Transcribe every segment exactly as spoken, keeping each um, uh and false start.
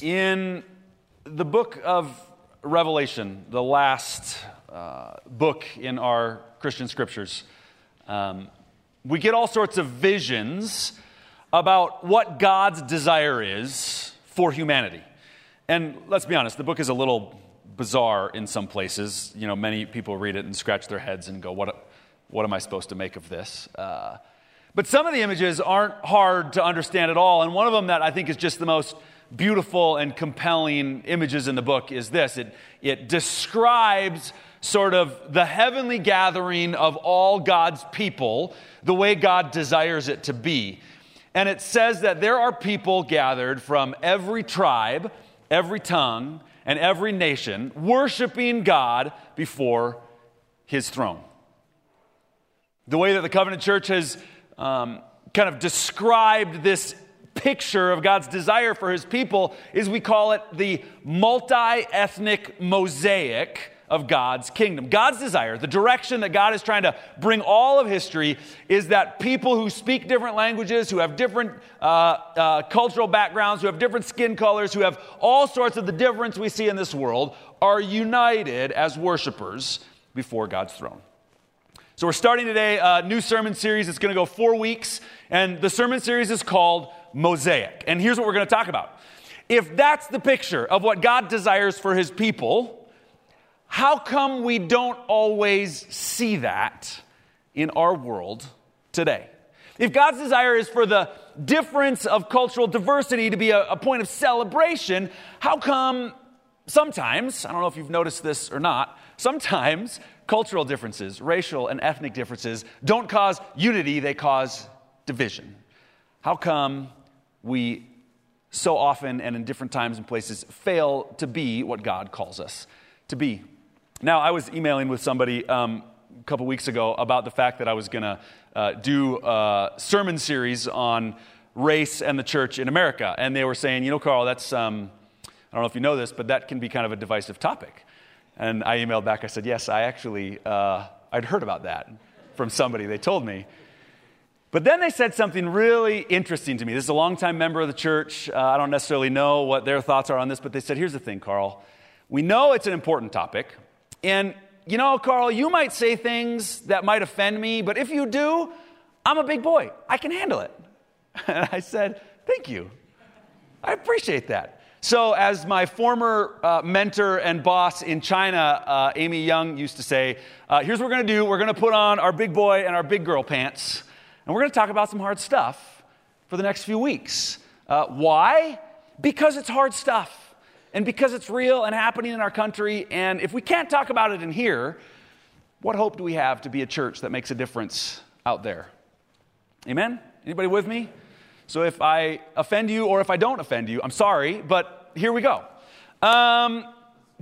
In the book of Revelation, the last uh, book in our Christian scriptures, um, we get all sorts of visions about what God's desire is for humanity. And let's be honest, the book is a little bizarre in some places. You know, many people read it and scratch their heads and go, what, what am I supposed to make of this? Uh, but some of the images aren't hard to understand at all. And one of them that I think is just the most beautiful and compelling images in the book is this. It, it describes sort of the heavenly gathering of all God's people, the way God desires it to be. And it says that there are people gathered from every tribe, every tongue, and every nation, worshiping God before his throne. The way that the Covenant Church has um, kind of described this picture of God's desire for his people is we call it the multi-ethnic mosaic of God's kingdom. God's desire, the direction that God is trying to bring all of history, is that people who speak different languages, who have different uh, uh, cultural backgrounds, who have different skin colors, who have all sorts of the difference we see in this world, are united as worshipers before God's throne. So we're starting today a new sermon series. It's going to go four weeks, and the sermon series is called Mosaic. And here's what we're going to talk about. If that's the picture of what God desires for his people, how come we don't always see that in our world today? If God's desire is for the difference of cultural diversity to be a, a point of celebration, how come sometimes, I don't know if you've noticed this or not, sometimes cultural differences, racial and ethnic differences, don't cause unity, they cause division? How come we so often and in different times and places fail to be what God calls us to be? Now, I was emailing with somebody um, a couple weeks ago about the fact that I was going to uh, do a sermon series on race and the church in America. And they were saying, you know, Carl, that's, um, I don't know if you know this, but that can be kind of a divisive topic. And I emailed back. I said, yes, I actually, uh, I'd heard about that from somebody. They told me. But then they said something really interesting to me. This is a longtime member of the church. Uh, I don't necessarily know what their thoughts are on this, but they said, here's the thing, Carl. We know it's an important topic. And, you know, Carl, you might say things that might offend me, but if you do, I'm a big boy. I can handle it. And I said, thank you. I appreciate that. So as my former uh, mentor and boss in China, uh, Amy Young, used to say, uh, here's what we're going to do. We're going to put on our big boy and our big girl pants, and we're going to talk about some hard stuff for the next few weeks. Uh, why? Because it's hard stuff. And because it's real and happening in our country, and if we can't talk about it in here, what hope do we have to be a church that makes a difference out there? Amen? Anybody with me? So if I offend you or if I don't offend you, I'm sorry, but here we go. Um,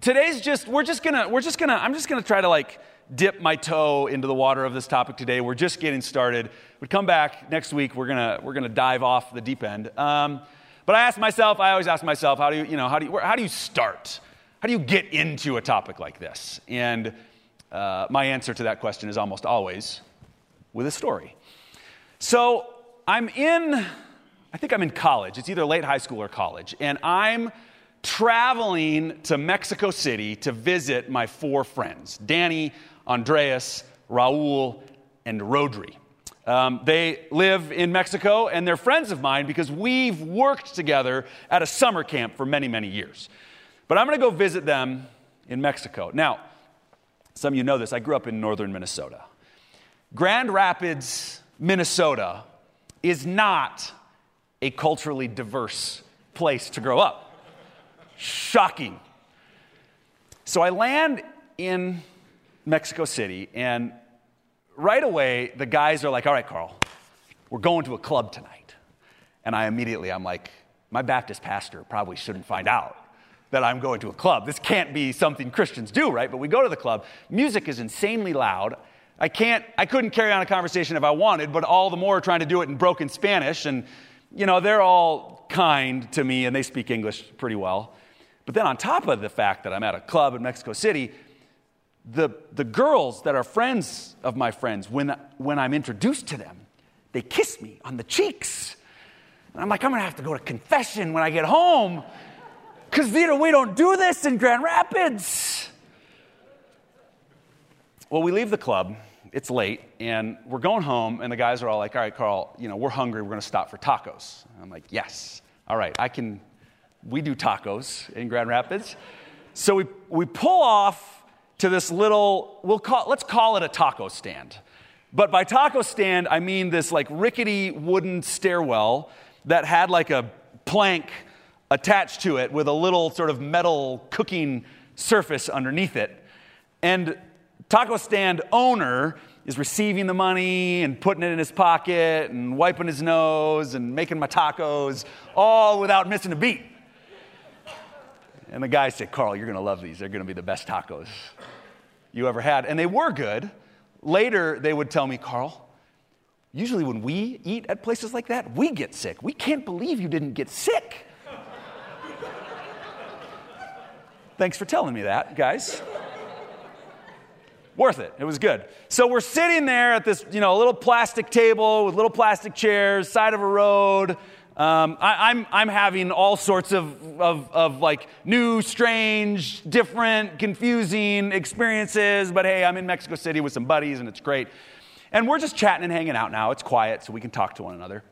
today's just, we're just gonna, we're just gonna, I'm just gonna try to like dip my toe into the water of this topic today. We're just getting started. We come back next week. We're gonna, we're gonna dive off the deep end. Um, But I ask myself, I always ask myself, how do you, you know, how do you, how do you start? How do you get into a topic like this? And uh, my answer to that question is almost always with a story. So I'm in, I think I'm in college. It's either late high school or college. And I'm traveling to Mexico City to visit my four friends, Danny, Andreas, Raul, and Rodri. Um, they live in Mexico, and they're friends of mine because we've worked together at a summer camp for many, many years. But I'm going to go visit them in Mexico. Now, some of you know this. I grew up in northern Minnesota. Grand Rapids, Minnesota is not a culturally diverse place to grow up. Shocking. So I land in Mexico City, and right away, the guys are like, all right, Carl, we're going to a club tonight. And I immediately, I'm like, my Baptist pastor probably shouldn't find out that I'm going to a club. This can't be something Christians do, right? But we go to the club. Music is insanely loud. I can't, I couldn't carry on a conversation if I wanted, but all the more trying to do it in broken Spanish. And, you know, they're all kind to me, and they speak English pretty well. But then on top of the fact that I'm at a club in Mexico City, The the girls that are friends of my friends, when, when I'm introduced to them, they kiss me on the cheeks. And I'm like, I'm going to have to go to confession when I get home. Because, Vito, we don't do this in Grand Rapids. Well, we leave the club. It's late, and we're going home, and the guys are all like, all right, Carl, you know, we're hungry. We're going to stop for tacos. And I'm like, yes. All right, I can. We do tacos in Grand Rapids. So we we pull off to this little, we'll call, let's call it a taco stand. But by taco stand, I mean this like rickety wooden stairwell that had like a plank attached to it with a little sort of metal cooking surface underneath it. And taco stand owner is receiving the money and putting it in his pocket and wiping his nose and making my tacos, all without missing a beat. And the guy said, Carl, you're going to love these. They're going to be the best tacos you ever had. And they were good. Later, they would tell me, Carl, usually when we eat at places like that, we get sick. We can't believe you didn't get sick. Thanks for telling me that, guys. Worth it. It was good. So we're sitting there at this, you know, little plastic table with little plastic chairs, side of a road. Um, I, I'm I'm having all sorts of, of of like new, strange, different, confusing experiences. But hey, I'm in Mexico City with some buddies, and it's great. And we're just chatting and hanging out now. It's quiet, so we can talk to one another.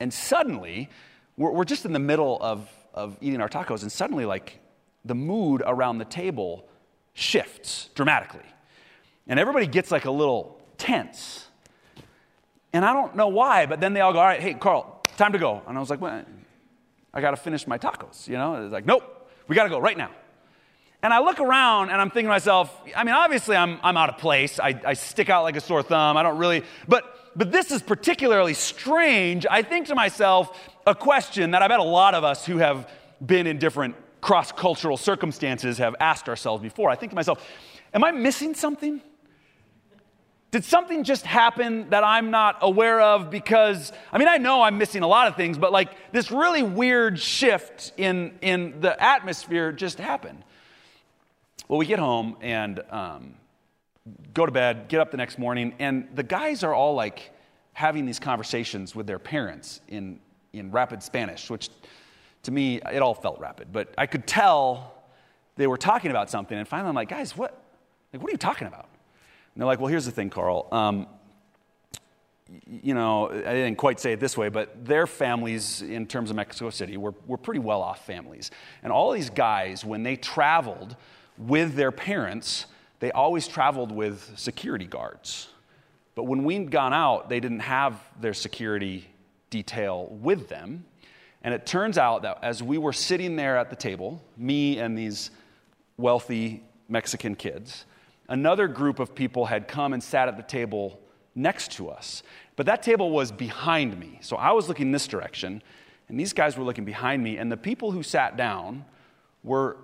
And suddenly, we're, we're just in the middle of of eating our tacos, and suddenly, like, the mood around the table shifts dramatically, and everybody gets like a little tense. And I don't know why, but then they all go, "All right, hey, Carl, time to go." And I was like, well, I got to finish my tacos, you know? It's like, nope, we got to go right now. And I look around, and I'm thinking to myself, I mean, obviously I'm I'm out of place. I, I stick out like a sore thumb. I don't really, but but this is particularly strange. I think to myself a question that I bet a lot of us who have been in different cross-cultural circumstances have asked ourselves before. I think to myself, am I missing something? Did something just happen that I'm not aware of? Because, I mean, I know I'm missing a lot of things, but like this really weird shift in, in the atmosphere just happened. Well, we get home and um, go to bed, get up the next morning, and the guys are all like having these conversations with their parents in, in rapid Spanish, which to me, it all felt rapid, but I could tell they were talking about something. And finally I'm like, guys, what, like, what are you talking about? And they're like, well, here's the thing, Carl. Um, you know, I didn't quite say it this way, but their families, in terms of Mexico City, were, were pretty well-off families. And all these guys, when they traveled with their parents, they always traveled with security guards. But when we'd gone out, they didn't have their security detail with them. And it turns out that as we were sitting there at the table, me and these wealthy Mexican kids, another group of people had come and sat at the table next to us. But that table was behind me. So I was looking this direction, and these guys were looking behind me. And the people who sat down were,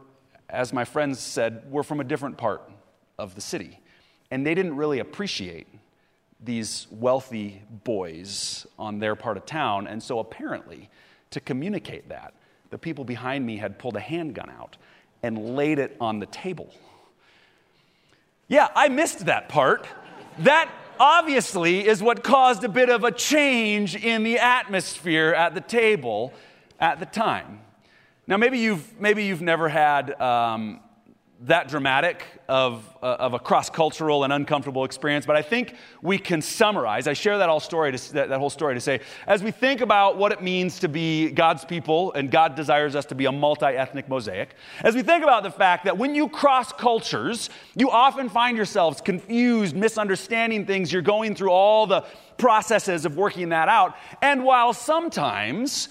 as my friends said, were from a different part of the city. And they didn't really appreciate these wealthy boys on their part of town. And so apparently, to communicate that, the people behind me had pulled a handgun out and laid it on the table. Yeah, I missed that part. That obviously is what caused a bit of a change in the atmosphere at the table at the time. Now, maybe you've maybe you've never had um, that dramatic of uh, of a cross-cultural and uncomfortable experience, but I think we can summarize. I share that whole story to, that, that whole story to say, as we think about what it means to be God's people, and God desires us to be a multi-ethnic mosaic, as we think about the fact that when you cross cultures, you often find yourselves confused, misunderstanding things. You're going through all the processes of working that out. And while sometimes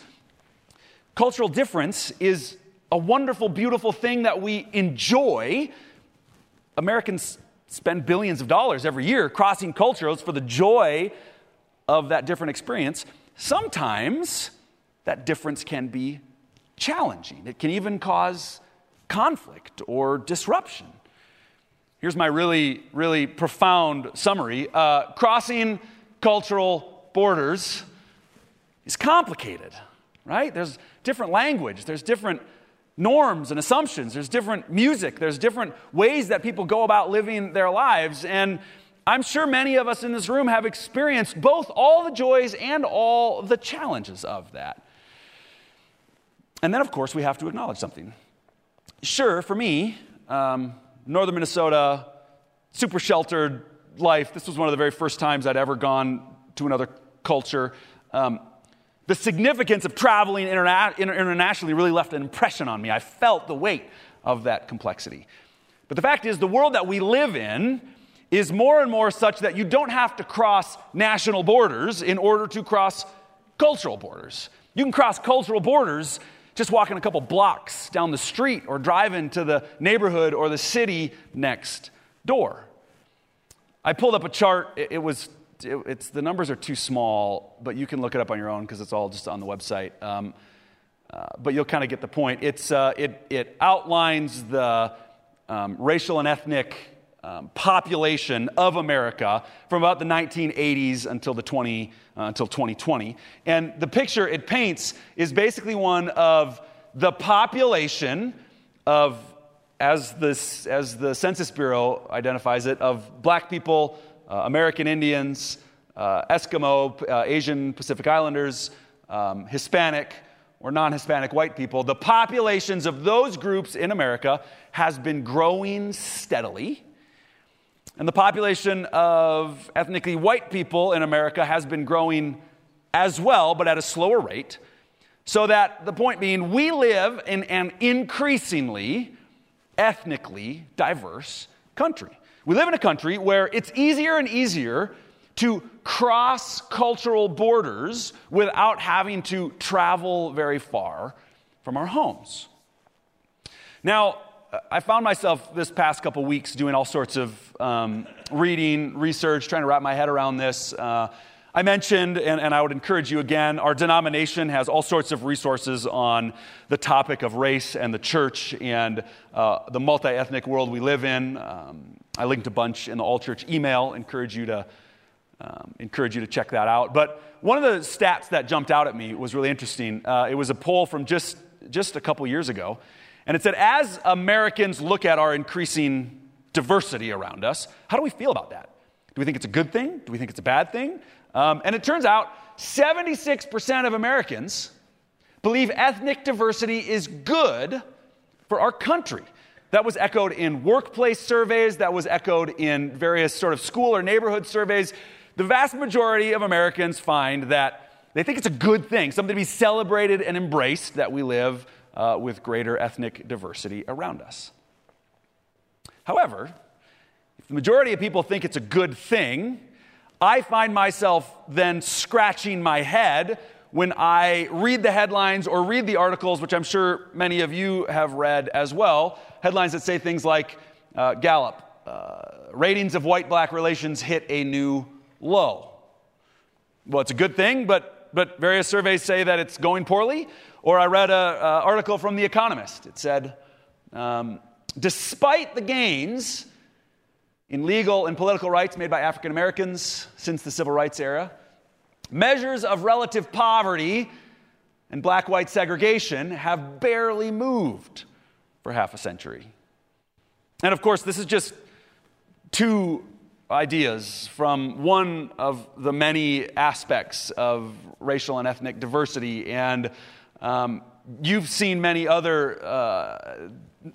cultural difference is a wonderful, beautiful thing that we enjoy, Americans spend billions of dollars every year crossing cultures for the joy of that different experience. Sometimes that difference can be challenging. It can even cause conflict or disruption. Here's my really, really profound summary. Uh, crossing cultural borders is complicated, right? There's different language. There's different norms and assumptions. There's different music. There's different ways that people go about living their lives. And I'm sure many of us in this room have experienced both all the joys and all the challenges of that. And then, of course, we have to acknowledge something. sure, for me, um, northern Minnesota, super sheltered life. This was one of the very first times I'd ever gone to another culture. Um, the significance of traveling interna- internationally really left an impression on me. I felt the weight of that complexity. But the fact is, the world that we live in is more and more such that you don't have to cross national borders in order to cross cultural borders. You can cross cultural borders just walking a couple blocks down the street or driving to the neighborhood or the city next door. I pulled up a chart. It, it was, it, it's the numbers are too small, but you can look it up on your own because it's all just on the website. Um, uh, but you'll kind of get the point. It's uh, it it outlines the um, racial and ethnic um, population of America from about the nineteen eighties until the twenty uh, until twenty twenty, and the picture it paints is basically one of the population of, as this, as the Census Bureau identifies it, of black people, uh, American Indians, uh, Eskimo, uh, Asian Pacific Islanders, um, Hispanic or non-Hispanic white people. The populations of those groups in America has been growing steadily. And the population of ethnically white people in America has been growing as well, but at a slower rate. So that, the point being, we live in an increasingly ethnically diverse country. We live in a country where it's easier and easier to cross cultural borders without having to travel very far from our homes. Now, I found myself this past couple weeks doing all sorts of um, reading, research, trying to wrap my head around this. Uh, I mentioned, and, and I would encourage you again, our denomination has all sorts of resources on the topic of race and the church and uh, the multi-ethnic world we live in. Um, I linked a bunch in the all-church email. Encourage you to um, encourage you to check that out. But one of the stats that jumped out at me was really interesting. Uh, it was a poll from just just a couple years ago, and it said, as Americans look at our increasing diversity around us, how do we feel about that? Do we think it's a good thing? Do we think it's a bad thing? Um, and it turns out seventy-six percent of Americans believe ethnic diversity is good for our country. That was echoed in workplace surveys. That was echoed in various sort of school or neighborhood surveys. The vast majority of Americans find that they think it's a good thing, something to be celebrated and embraced, that we live uh, with greater ethnic diversity around us. However, if the majority of people think it's a good thing, I find myself then scratching my head when I read the headlines or read the articles, which I'm sure many of you have read as well, headlines that say things like uh, Gallup, uh, ratings of white-black relations hit a new low. Well, it's a good thing, but, but various surveys say that it's going poorly. Or I read an article from The Economist. It said, um, despite the gains in legal and political rights made by African Americans since the Civil Rights era, measures of relative poverty and black-white segregation have barely moved for half a century. And of course, this is just two ideas from one of the many aspects of racial and ethnic diversity. And um, you've seen many other uh,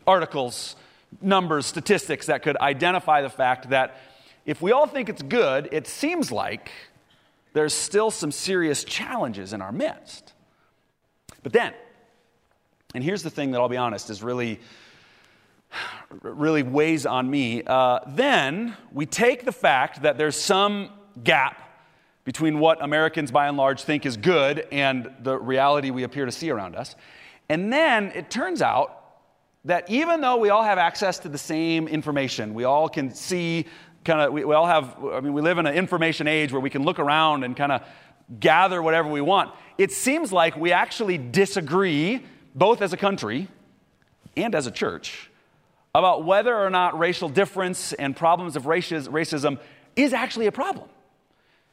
articles, numbers, statistics that could identify the fact that if we all think it's good, it seems like there's still some serious challenges in our midst. But then, and here's the thing that I'll be honest is really, really weighs on me, uh, then we take the fact that there's some gap between what Americans by and large think is good and the reality we appear to see around us, and then it turns out that even though we all have access to the same information, we all can see, kind of, we, we all have, I mean, we live in an information age where we can look around and kind of gather whatever we want. It seems like we actually disagree, both as a country and as a church, about whether or not racial difference and problems of racis, racism is actually a problem.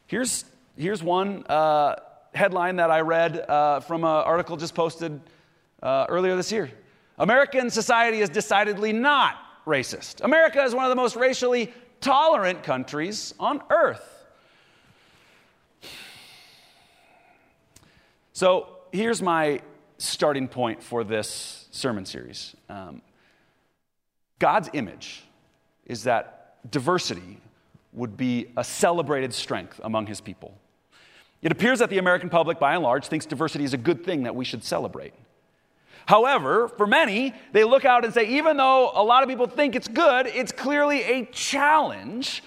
Here's, here's one uh, headline that I read uh, from an article just posted uh, earlier this year. American society is decidedly not racist. America is one of the most racially tolerant countries on earth. So here's my starting point for this sermon series. Um, God's image is that diversity would be a celebrated strength among his people. It appears that the American public, by and large, thinks diversity is a good thing that we should celebrate. However, for many, they look out and say, even though a lot of people think it's good, it's clearly a challenge.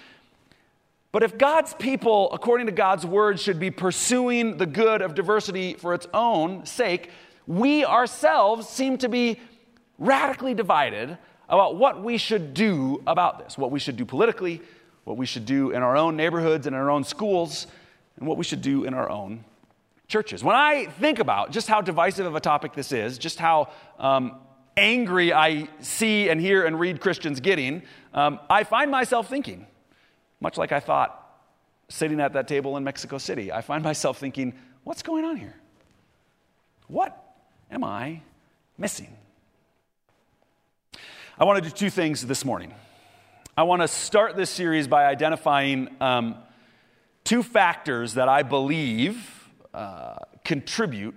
But if God's people, according to God's word, should be pursuing the good of diversity for its own sake, we ourselves seem to be radically divided about what we should do about this, what we should do politically, what we should do in our own neighborhoods and in our own schools, and what we should do in our own churches. When I think about just how divisive of a topic this is, just how um, angry I see and hear and read Christians getting, um, I find myself thinking, much like I thought sitting at that table in Mexico City, I find myself thinking, what's going on here? What am I missing? I want to do two things this morning. I want to start this series by identifying um, two factors that I believe uh, contribute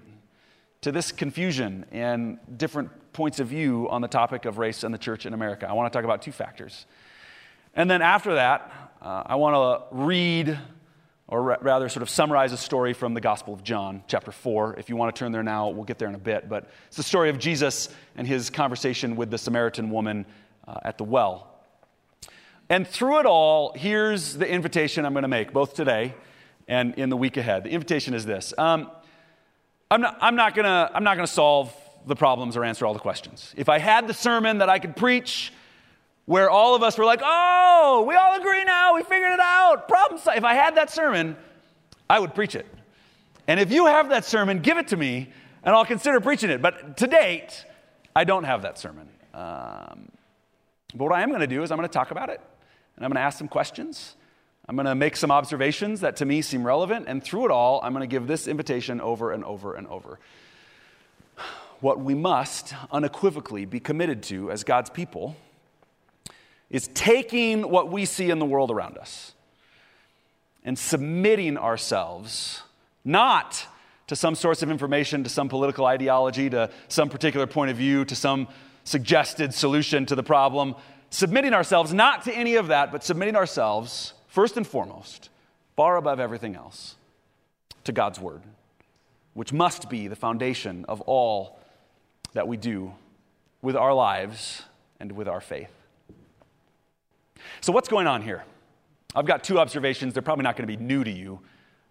to this confusion and different points of view on the topic of race and the church in America. I want to talk about two factors. And then after that, uh, I want to read, or ra- rather sort of summarize a story from the Gospel of John, chapter four. If you want to turn there now, we'll get there in a bit. But it's the story of Jesus and his conversation with the Samaritan woman uh, at the well. And through it all, here's the invitation I'm going to make, both today and in the week ahead. The invitation is this. Um, I'm not, I'm not going to, I'm not going to solve the problems or answer all the questions. If I had the sermon that I could preach, where all of us were like, oh, we all agree now, we figured it out, problem solved. If I had that sermon, I would preach it. And if you have that sermon, give it to me, and I'll consider preaching it. But to date, I don't have that sermon. Um, but what I am going to do is I'm going to talk about it, and I'm going to ask some questions. I'm going to make some observations that to me seem relevant, and through it all, I'm going to give this invitation over and over and over. What we must unequivocally be committed to as God's people is taking what we see in the world around us and submitting ourselves not to some source of information, to some political ideology, to some particular point of view, to some suggested solution to the problem, submitting ourselves not to any of that, but submitting ourselves, first and foremost, far above everything else, to God's word, which must be the foundation of all that we do with our lives and with our faith. So what's going on here? I've got two observations. They're probably not going to be new to you,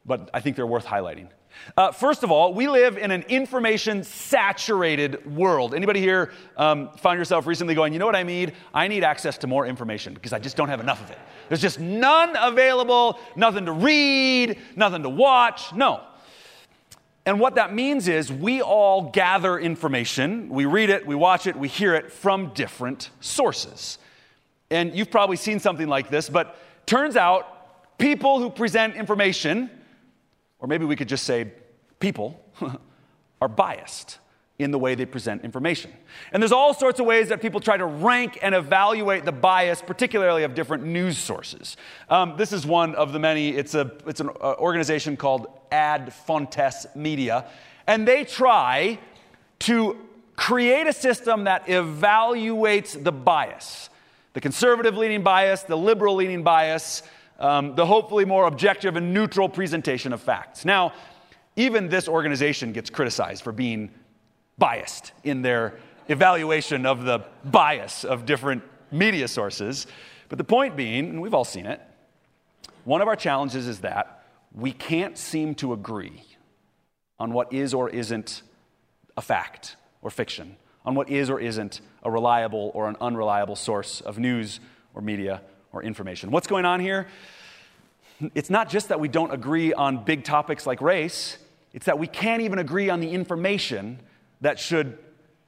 but I think they're worth highlighting. Uh, first of all, we live in an information-saturated world. Anybody here um, found yourself recently going, you know what I need? I need access to more information because I just don't have enough of it. There's just none available, nothing to read, nothing to watch. No. And what that means is we all gather information. We read it, we watch it, we hear it from different sources. And you've probably seen something like this, but turns out people who present information, or maybe we could just say people, are biased in the way they present information. And there's all sorts of ways that people try to rank and evaluate the bias, particularly of different news sources. Um, this is one of the many. It's a it's an organization called Ad Fontes Media, and they try to create a system that evaluates the bias. The conservative-leaning bias, the liberal-leaning bias, um, the hopefully more objective and neutral presentation of facts. Now, even this organization gets criticized for being biased in their evaluation of the bias of different media sources. But the point being, and we've all seen it, one of our challenges is that we can't seem to agree on what is or isn't a fact or fiction, on what is or isn't a reliable or an unreliable source of news or media or information. What's going on here? It's not just that we don't agree on big topics like race. It's that we can't even agree on the information that should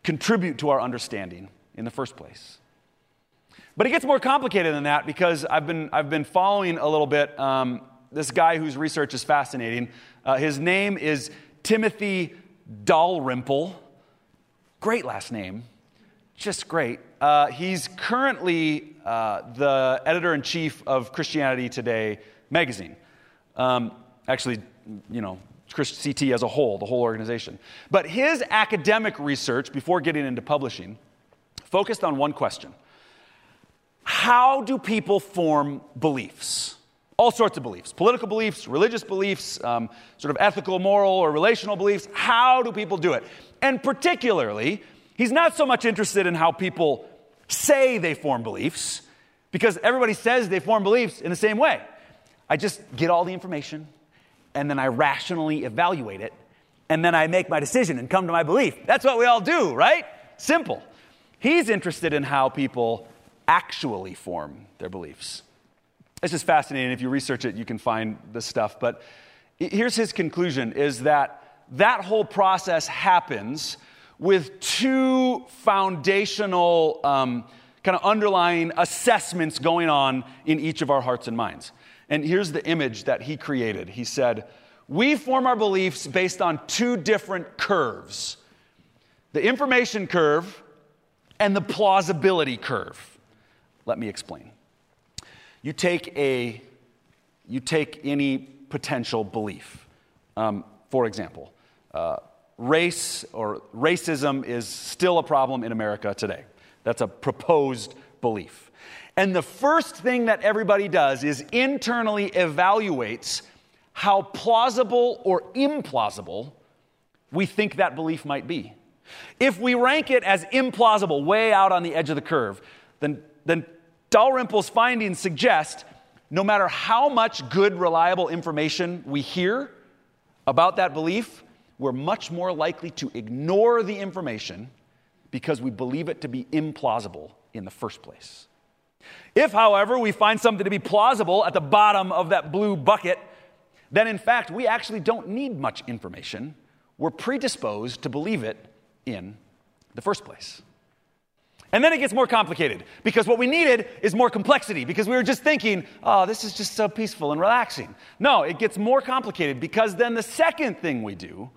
contribute to our understanding in the first place. But it gets more complicated than that because I've been I've been following a little bit um, this guy whose research is fascinating. Uh, his name is Timothy Dalrymple. Great last name, just great. Uh, he's currently uh, the editor-in-chief of Christianity Today magazine. Um, actually, you know, C T as a whole, the whole organization. But his academic research, before getting into publishing, focused on one question. how do people form beliefs? All sorts of beliefs, political beliefs, religious beliefs, um, sort of ethical, moral, or relational beliefs. How do people do it? And particularly, he's not so much interested in how people say they form beliefs, because everybody says they form beliefs in the same way. I just get all the information, and then I rationally evaluate it, and then I make my decision and come to my belief. That's what we all do, right? Simple. He's interested in how people actually form their beliefs. This is fascinating. If you research it, you can find this stuff. But here's his conclusion, is that that whole process happens with two foundational um, kind of underlying assessments going on in each of our hearts and minds. And here's the image that he created. He said, we form our beliefs based on two different curves. The information curve and the plausibility curve. Let me explain. You take a, you take any potential belief. Um, for example, uh, race or racism is still a problem in America today. That's a proposed belief. And the first thing that everybody does is internally evaluates how plausible or implausible we think that belief might be. If we rank it as implausible, way out on the edge of the curve, then, then Dalrymple's findings suggest no matter how much good, reliable information we hear about that belief, we're much more likely to ignore the information because we believe it to be implausible in the first place. If, however, we find something to be plausible at the bottom of that blue bucket, then in fact, we actually don't need much information. We're predisposed to believe it in the first place. And then it gets more complicated because what we needed is more complexity because we were just thinking, oh, this is just so peaceful and relaxing. No, it gets more complicated because then the second thing we do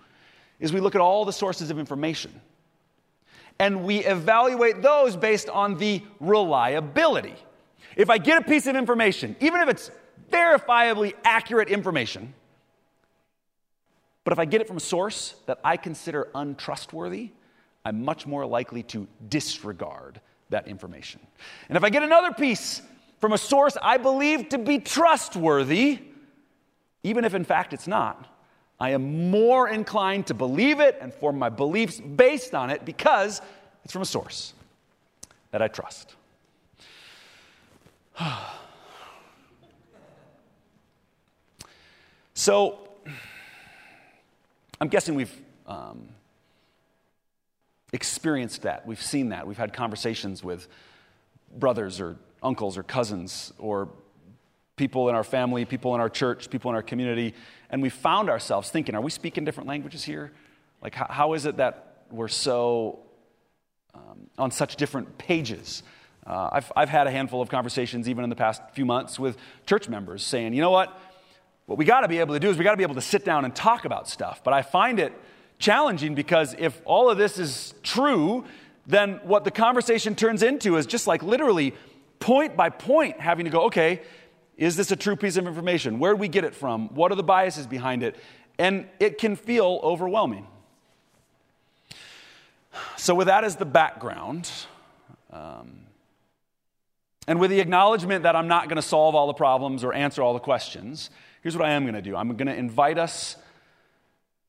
is we look at all the sources of information and we evaluate those based on the reliability. If I get a piece of information, even if it's verifiably accurate information, but if I get it from a source that I consider untrustworthy, I'm much more likely to disregard that information. And if I get another piece from a source I believe to be trustworthy, even if in fact it's not, I am more inclined to believe it and form my beliefs based on it because it's from a source that I trust. So, I'm guessing we've um, experienced that. We've seen that. We've had conversations with brothers or uncles or cousins or people in our family, people in our church, people in our community, and we found ourselves thinking, are we speaking different languages here? Like, how, how is it that we're so um, on such different pages? Uh, I've, I've had a handful of conversations even in the past few months with church members saying, you know what? What we got to be able to do is we got to be able to sit down and talk about stuff. But I find it challenging because if all of this is true, then what the conversation turns into is just like literally point by point having to go, okay, is this a true piece of information? Where did we get it from? What are the biases behind it? And it can feel overwhelming. So with that as the background, um, and with the acknowledgement that I'm not going to solve all the problems or answer all the questions, here's what I am going to do. I'm going to invite us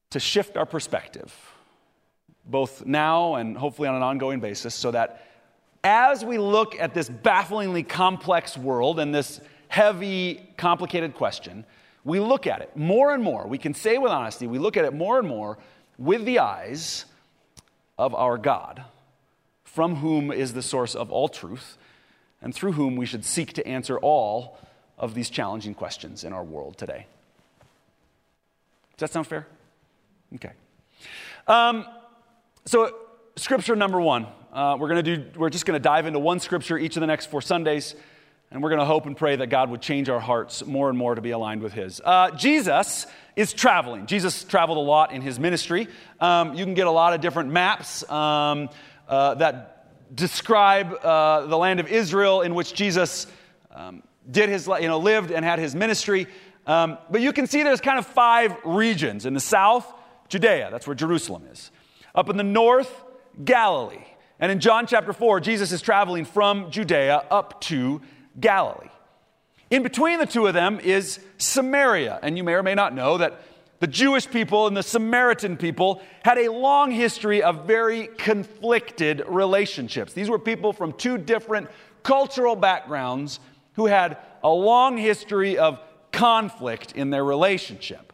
to shift our perspective, both now and hopefully on an ongoing basis, so that as we look at this bafflingly complex world and this heavy, complicated question, we look at it more and more. We can say with honesty, we look at it more and more with the eyes of our God, from whom is the source of all truth, and through whom we should seek to answer all of these challenging questions in our world today. Does that sound fair? Okay. Um, so, scripture number one. Uh, we're gonna do. We're just gonna dive into one scripture each of the next four Sundays, and we're gonna hope and pray that God would change our hearts more and more to be aligned with His. Uh, Jesus is traveling. Jesus traveled a lot in His ministry. Um, you can get a lot of different maps um, uh, that describe uh, the land of Israel in which Jesus. Um, did his, you know, lived and had his ministry. Um, but you can see there's kind of five regions. In the south, Judea, that's where Jerusalem is. Up in the north, Galilee. And in John chapter four, Jesus is traveling from Judea up to Galilee. In between the two of them is Samaria. And you may or may not know that the Jewish people and the Samaritan people had a long history of very conflicted relationships. These were people from two different cultural backgrounds who had a long history of conflict in their relationship.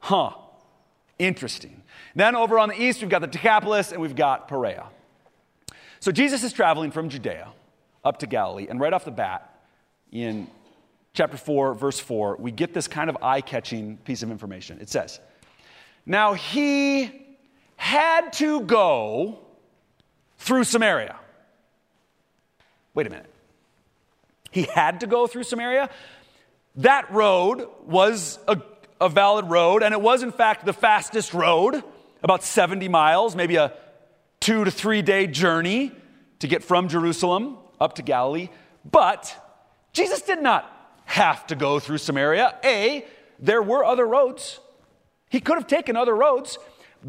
Huh. Interesting. Then over on the east, we've got the Decapolis and we've got Perea. So Jesus is traveling from Judea up to Galilee, and right off the bat, in chapter four, verse four, we get this kind of eye-catching piece of information. It says, now he had to go through Samaria. Wait a minute. He had to go through Samaria? That road was a, a valid road, and it was, in fact, the fastest road, about seventy miles, maybe a two to three-day journey to get from Jerusalem up to Galilee. But Jesus did not have to go through Samaria. A, there were other roads. He could have taken other roads.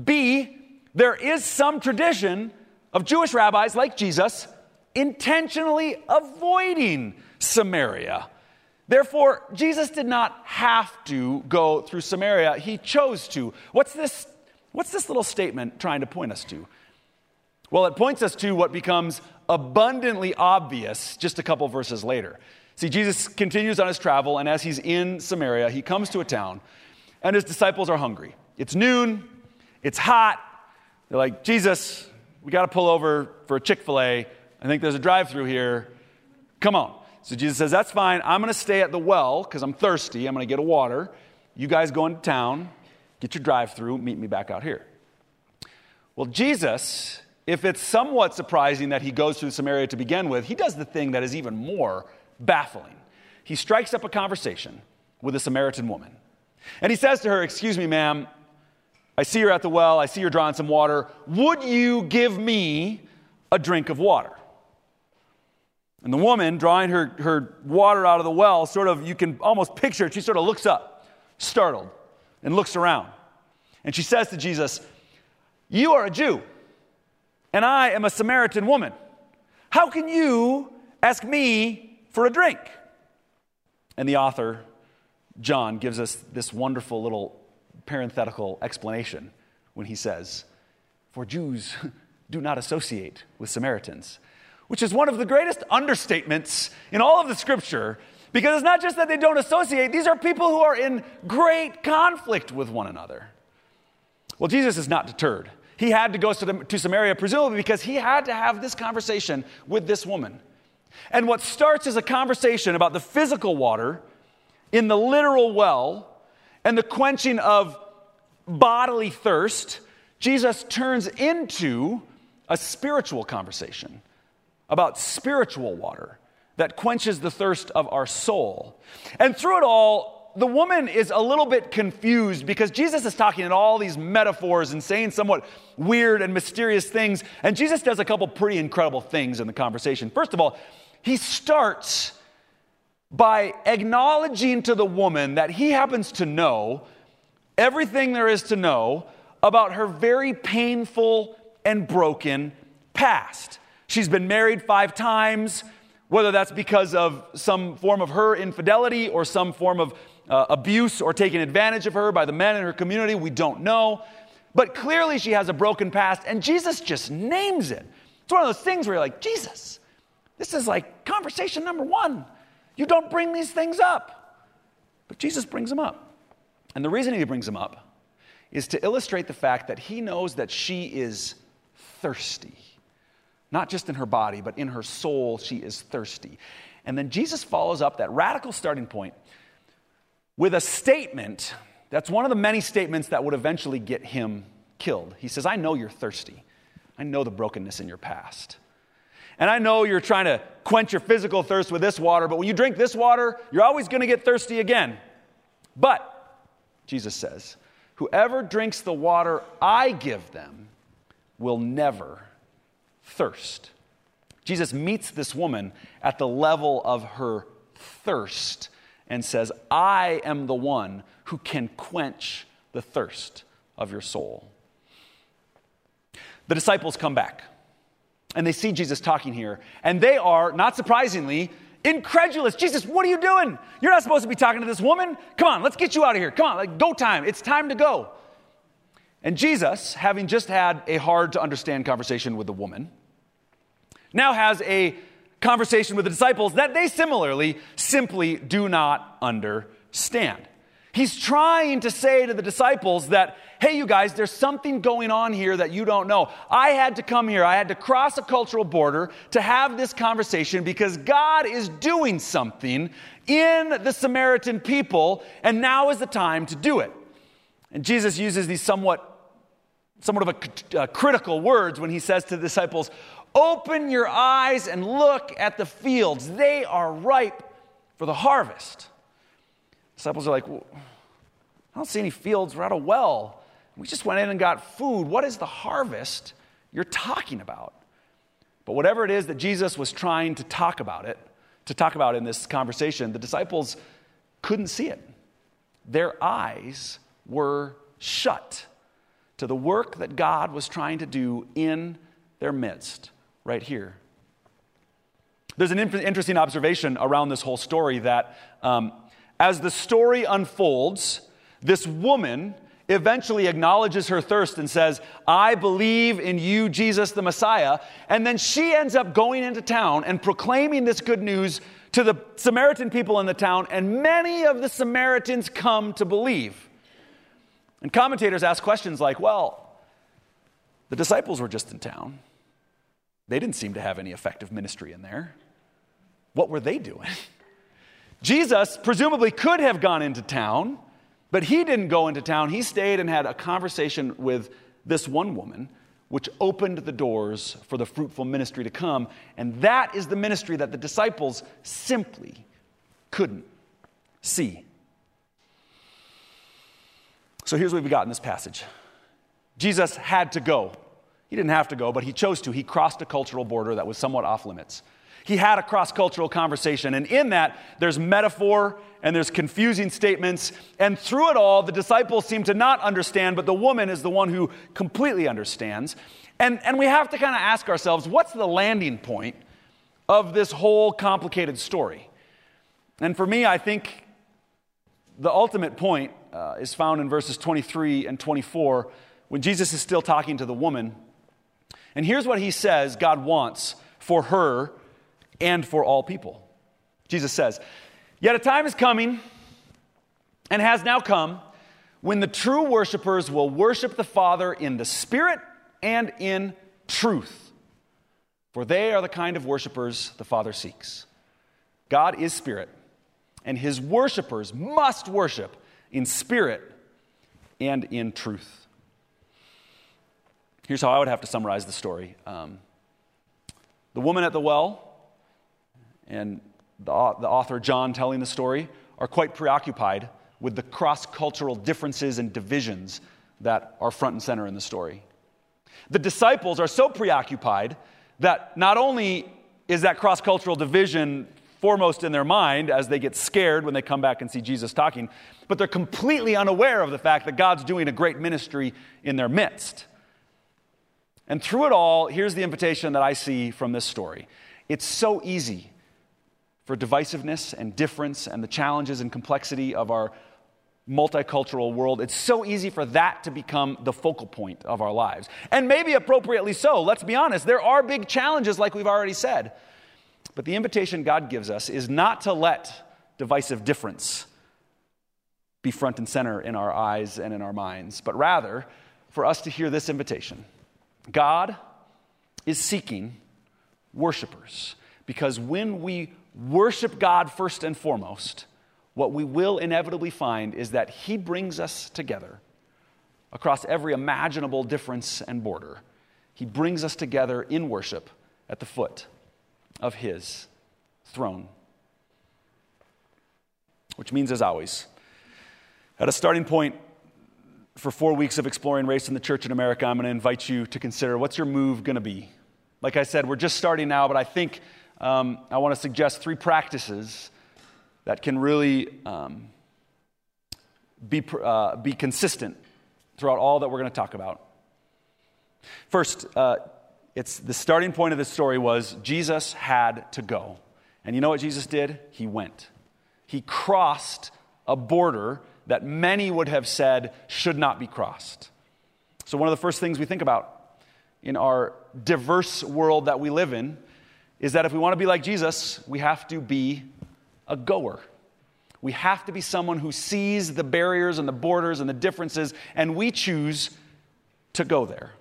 B, there is some tradition of Jewish rabbis like Jesus intentionally avoiding Samaria. Therefore, Jesus did not have to go through Samaria. He chose to. What's this, what's this little statement trying to point us to? Well, it points us to what becomes abundantly obvious just a couple verses later. See, Jesus continues on his travel, and as he's in Samaria, he comes to a town, and his disciples are hungry. It's noon. It's hot. They're like, Jesus, we got to pull over for a Chick-fil-A. I think there's a drive-thru here. Come on. So Jesus says, that's fine. I'm going to stay at the well because I'm thirsty. I'm going to get a water. You guys go into town, get your drive-thru, meet me back out here. Well, Jesus, if it's somewhat surprising that he goes through Samaria to begin with, he does the thing that is even more baffling. He strikes up a conversation with a Samaritan woman. And he says to her, excuse me, ma'am, I see you're at the well. I see you're drawing some water. Would you give me a drink of water? And the woman, drawing her, her water out of the well, sort of, you can almost picture it. She sort of looks up, startled, and looks around. And she says to Jesus, you are a Jew, and I am a Samaritan woman. How can you ask me for a drink? And the author, John, gives us this wonderful little parenthetical explanation when he says, for Jews do not associate with Samaritans, which is one of the greatest understatements in all of the scripture, because it's not just that they don't associate, these are people who are in great conflict with one another. Well, Jesus is not deterred. He had to go to, the, to Samaria, presumably because he had to have this conversation with this woman. And what starts as a conversation about the physical water in the literal well and the quenching of bodily thirst, Jesus turns into a spiritual conversation about spiritual water that quenches the thirst of our soul. And through it all, the woman is a little bit confused because Jesus is talking in all these metaphors and saying somewhat weird and mysterious things. And Jesus does a couple pretty incredible things in the conversation. First of all, he starts by acknowledging to the woman that he happens to know everything there is to know about her very painful and broken past. She's been married five times, whether that's because of some form of her infidelity or some form of uh, abuse or taking advantage of her by the men in her community, we don't know. But clearly she has a broken past, and Jesus just names it. It's one of those things where you're like, Jesus, this is like conversation number one. You don't bring these things up. But Jesus brings them up. And the reason he brings them up is to illustrate the fact that he knows that she is thirsty. Not just in her body, but in her soul, she is thirsty. And then Jesus follows up that radical starting point with a statement that's one of the many statements that would eventually get him killed. He says, I know you're thirsty. I know the brokenness in your past. And I know you're trying to quench your physical thirst with this water, but when you drink this water, you're always going to get thirsty again. But, Jesus says, whoever drinks the water I give them will never thirst. Jesus meets this woman at the level of her thirst and says, I am the one who can quench the thirst of your soul. The disciples come back. and they see Jesus talking here. And they are, not surprisingly, incredulous. Jesus, what are you doing? You're not supposed to be talking to this woman. Come on, let's get you out of here. Come on, like, go time. It's time to go. And Jesus, having just had a hard-to-understand conversation with the woman, now has a conversation with the disciples that they similarly simply do not understand. He's trying to say to the disciples that, hey, you guys, there's something going on here that you don't know. I had to come here. I had to cross a cultural border to have this conversation because God is doing something in the Samaritan people, and now is the time to do it. And Jesus uses these somewhat, somewhat of a uh, critical words when he says to the disciples, open your eyes and look at the fields. They are ripe for the harvest. Disciples are like, well, I don't see any fields. We're at a well. We just went in and got food. What is the harvest you're talking about? But whatever it is that Jesus was trying to talk about it, to talk about in this conversation, the disciples couldn't see it. Their eyes were shut to the work that God was trying to do in their midst, right here. There's an interesting observation around this whole story that um, as the story unfolds, this woman eventually acknowledges her thirst and says, I believe in you, Jesus the Messiah. And then she ends up going into town and proclaiming this good news to the Samaritan people in the town, and many of the Samaritans come to believe. And commentators ask questions like, well, the disciples were just in town. They didn't seem to have any effective ministry in there. What were they doing? Jesus presumably could have gone into town, but he didn't go into town. He stayed and had a conversation with this one woman, which opened the doors for the fruitful ministry to come. And that is the ministry that the disciples simply couldn't see. So here's what we've got in this passage. Jesus had to go. He didn't have to go, but he chose to. He crossed a cultural border that was somewhat off limits. He had a cross-cultural conversation, and in that, there's metaphor and there's confusing statements, and through it all, the disciples seem to not understand, but the woman is the one who completely understands. And, and we have to kind of ask ourselves, what's the landing point of this whole complicated story? And for me, I think the ultimate point uh, is found in verses twenty-three and twenty-four, when Jesus is still talking to the woman. And here's what he says God wants for her and for all people. Jesus says, yet a time is coming and has now come when the true worshipers will worship the Father in the Spirit and in truth. For they are the kind of worshipers the Father seeks. God is Spirit, and his worshipers must worship in spirit and in truth. Here's how I would have to summarize the story. Um, the woman at the well and the, the author John telling the story are quite preoccupied with the cross-cultural differences and divisions that are front and center in the story. The disciples are so preoccupied that not only is that cross-cultural division foremost in their mind as they get scared when they come back and see Jesus talking, but they're completely unaware of the fact that God's doing a great ministry in their midst. And through it all, here's the invitation that I see from this story. It's so easy for divisiveness and difference and the challenges and complexity of our multicultural world. It's so easy for that to become the focal point of our lives. And maybe appropriately so. Let's be honest. There are big challenges, like we've already said. But the invitation God gives us is not to let divisive difference be front and center in our eyes and in our minds, but rather for us to hear this invitation. God is seeking worshipers, because when we worship God first and foremost, what we will inevitably find is that he brings us together across every imaginable difference and border. He brings us together in worship at the foot of his throne. Which means, as always, at a starting point, for four weeks of exploring race in the church in America, I'm going to invite you to consider, what's your move going to be? Like I said, we're just starting now, but I think um, I want to suggest three practices that can really um, be, uh, be consistent throughout all that we're going to talk about. First, uh, It's the starting point of this story was Jesus had to go. And you know what Jesus did? He went. He crossed a border that many would have said should not be crossed. So one of the first things we think about in our diverse world that we live in is that if we want to be like Jesus, we have to be a goer. We have to be someone who sees the barriers and the borders and the differences, and we choose to go there.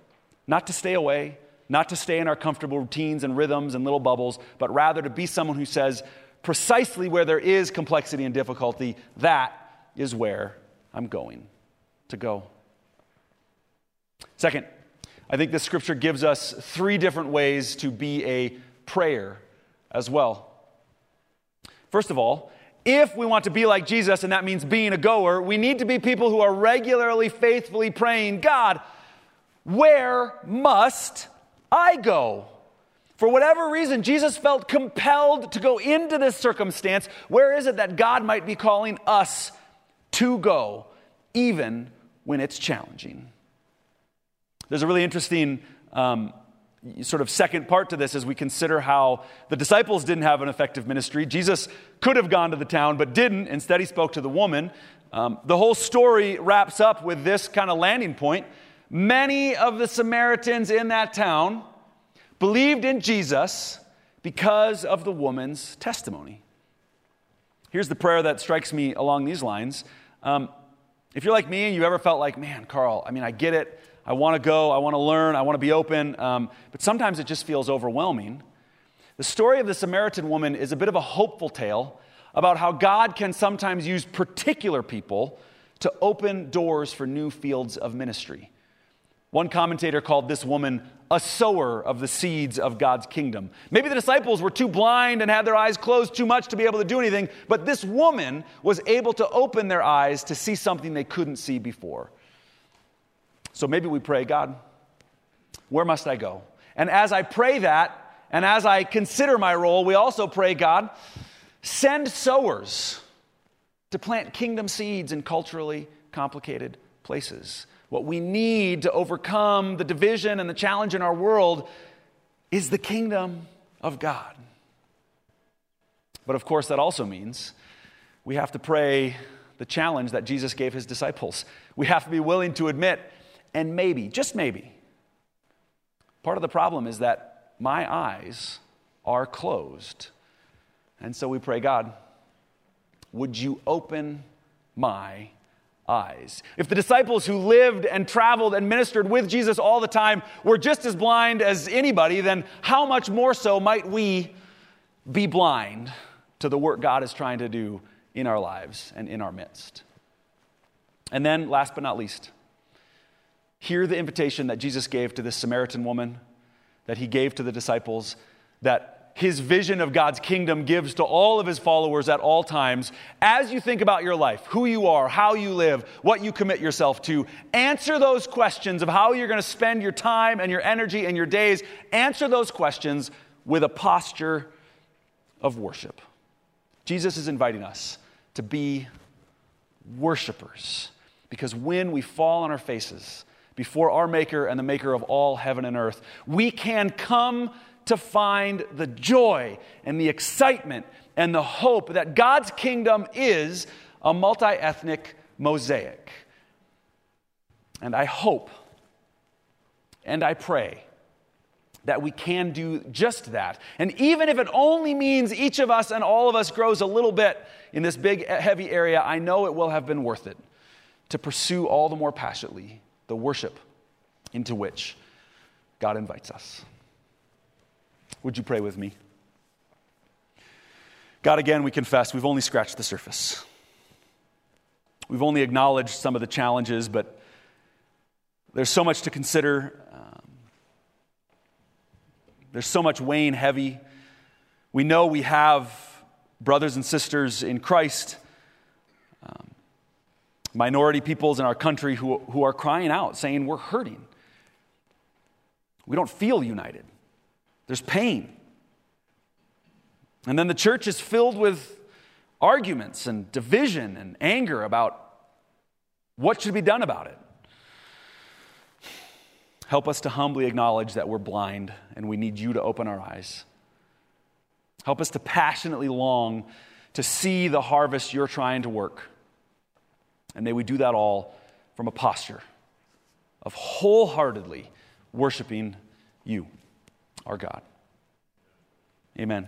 Not to stay away, not to stay in our comfortable routines and rhythms and little bubbles, but rather to be someone who says, precisely where there is complexity and difficulty, that is where I'm going to go. Second, I think this scripture gives us three different ways to be a prayer as well. First of all, if we want to be like Jesus, and that means being a goer, we need to be people who are regularly, faithfully praying, God, where must I go? For whatever reason, Jesus felt compelled to go into this circumstance. Where is it that God might be calling us to go, even when it's challenging? There's a really interesting um sort of second part to this as we consider how the disciples didn't have an effective ministry. Jesus could have gone to the town, but didn't. Instead, he spoke to the woman. Um, the whole story wraps up with this kind of landing point. Many of the Samaritans in that town believed in Jesus because of the woman's testimony. Here's the prayer that strikes me along these lines. Um, if you're like me and you ever felt like, man, Carl, I mean, I get it. I want to go, I want to learn, I want to be open, um, but sometimes it just feels overwhelming. The story of the Samaritan woman is a bit of a hopeful tale about how God can sometimes use particular people to open doors for new fields of ministry. One commentator called this woman a sower of the seeds of God's kingdom. Maybe the disciples were too blind and had their eyes closed too much to be able to do anything, but this woman was able to open their eyes to see something they couldn't see before. So maybe we pray, God, where must I go? And as I pray that, and as I consider my role, we also pray, God, send sowers to plant kingdom seeds in culturally complicated places. What we need to overcome the division and the challenge in our world is the kingdom of God. But of course, that also means we have to pray the challenge that Jesus gave his disciples. We have to be willing to admit, and maybe, just maybe, part of the problem is that my eyes are closed. And so we pray, God, would you open my eyes? If the disciples who lived and traveled and ministered with Jesus all the time were just as blind as anybody, then how much more so might we be blind to the work God is trying to do in our lives and in our midst? And then, last but not least, hear the invitation that Jesus gave to this Samaritan woman, that he gave to the disciples, that his vision of God's kingdom gives to all of his followers at all times. As you think about your life, who you are, how you live, what you commit yourself to, answer those questions of how you're going to spend your time and your energy and your days. Answer those questions with a posture of worship. Jesus is inviting us to be worshipers, because when we fall on our faces before our Maker and the Maker of all heaven and earth, we can come to find the joy and the excitement and the hope that God's kingdom is a multi-ethnic mosaic. And I hope and I pray that we can do just that. And even if it only means each of us and all of us grows a little bit in this big, heavy area, I know it will have been worth it to pursue all the more passionately the worship into which God invites us. Would you pray with me? God, again, we confess we've only scratched the surface. We've only acknowledged some of the challenges, but there's so much to consider. Um, there's so much weighing heavy. We know we have brothers and sisters in Christ, um, minority peoples in our country who, who are crying out, saying, we're hurting. We don't feel united. There's pain. And then the church is filled with arguments and division and anger about what should be done about it. Help us to humbly acknowledge that we're blind and we need you to open our eyes. Help us to passionately long to see the harvest you're trying to work. And may we do that all from a posture of wholeheartedly worshiping you, our God. Amen.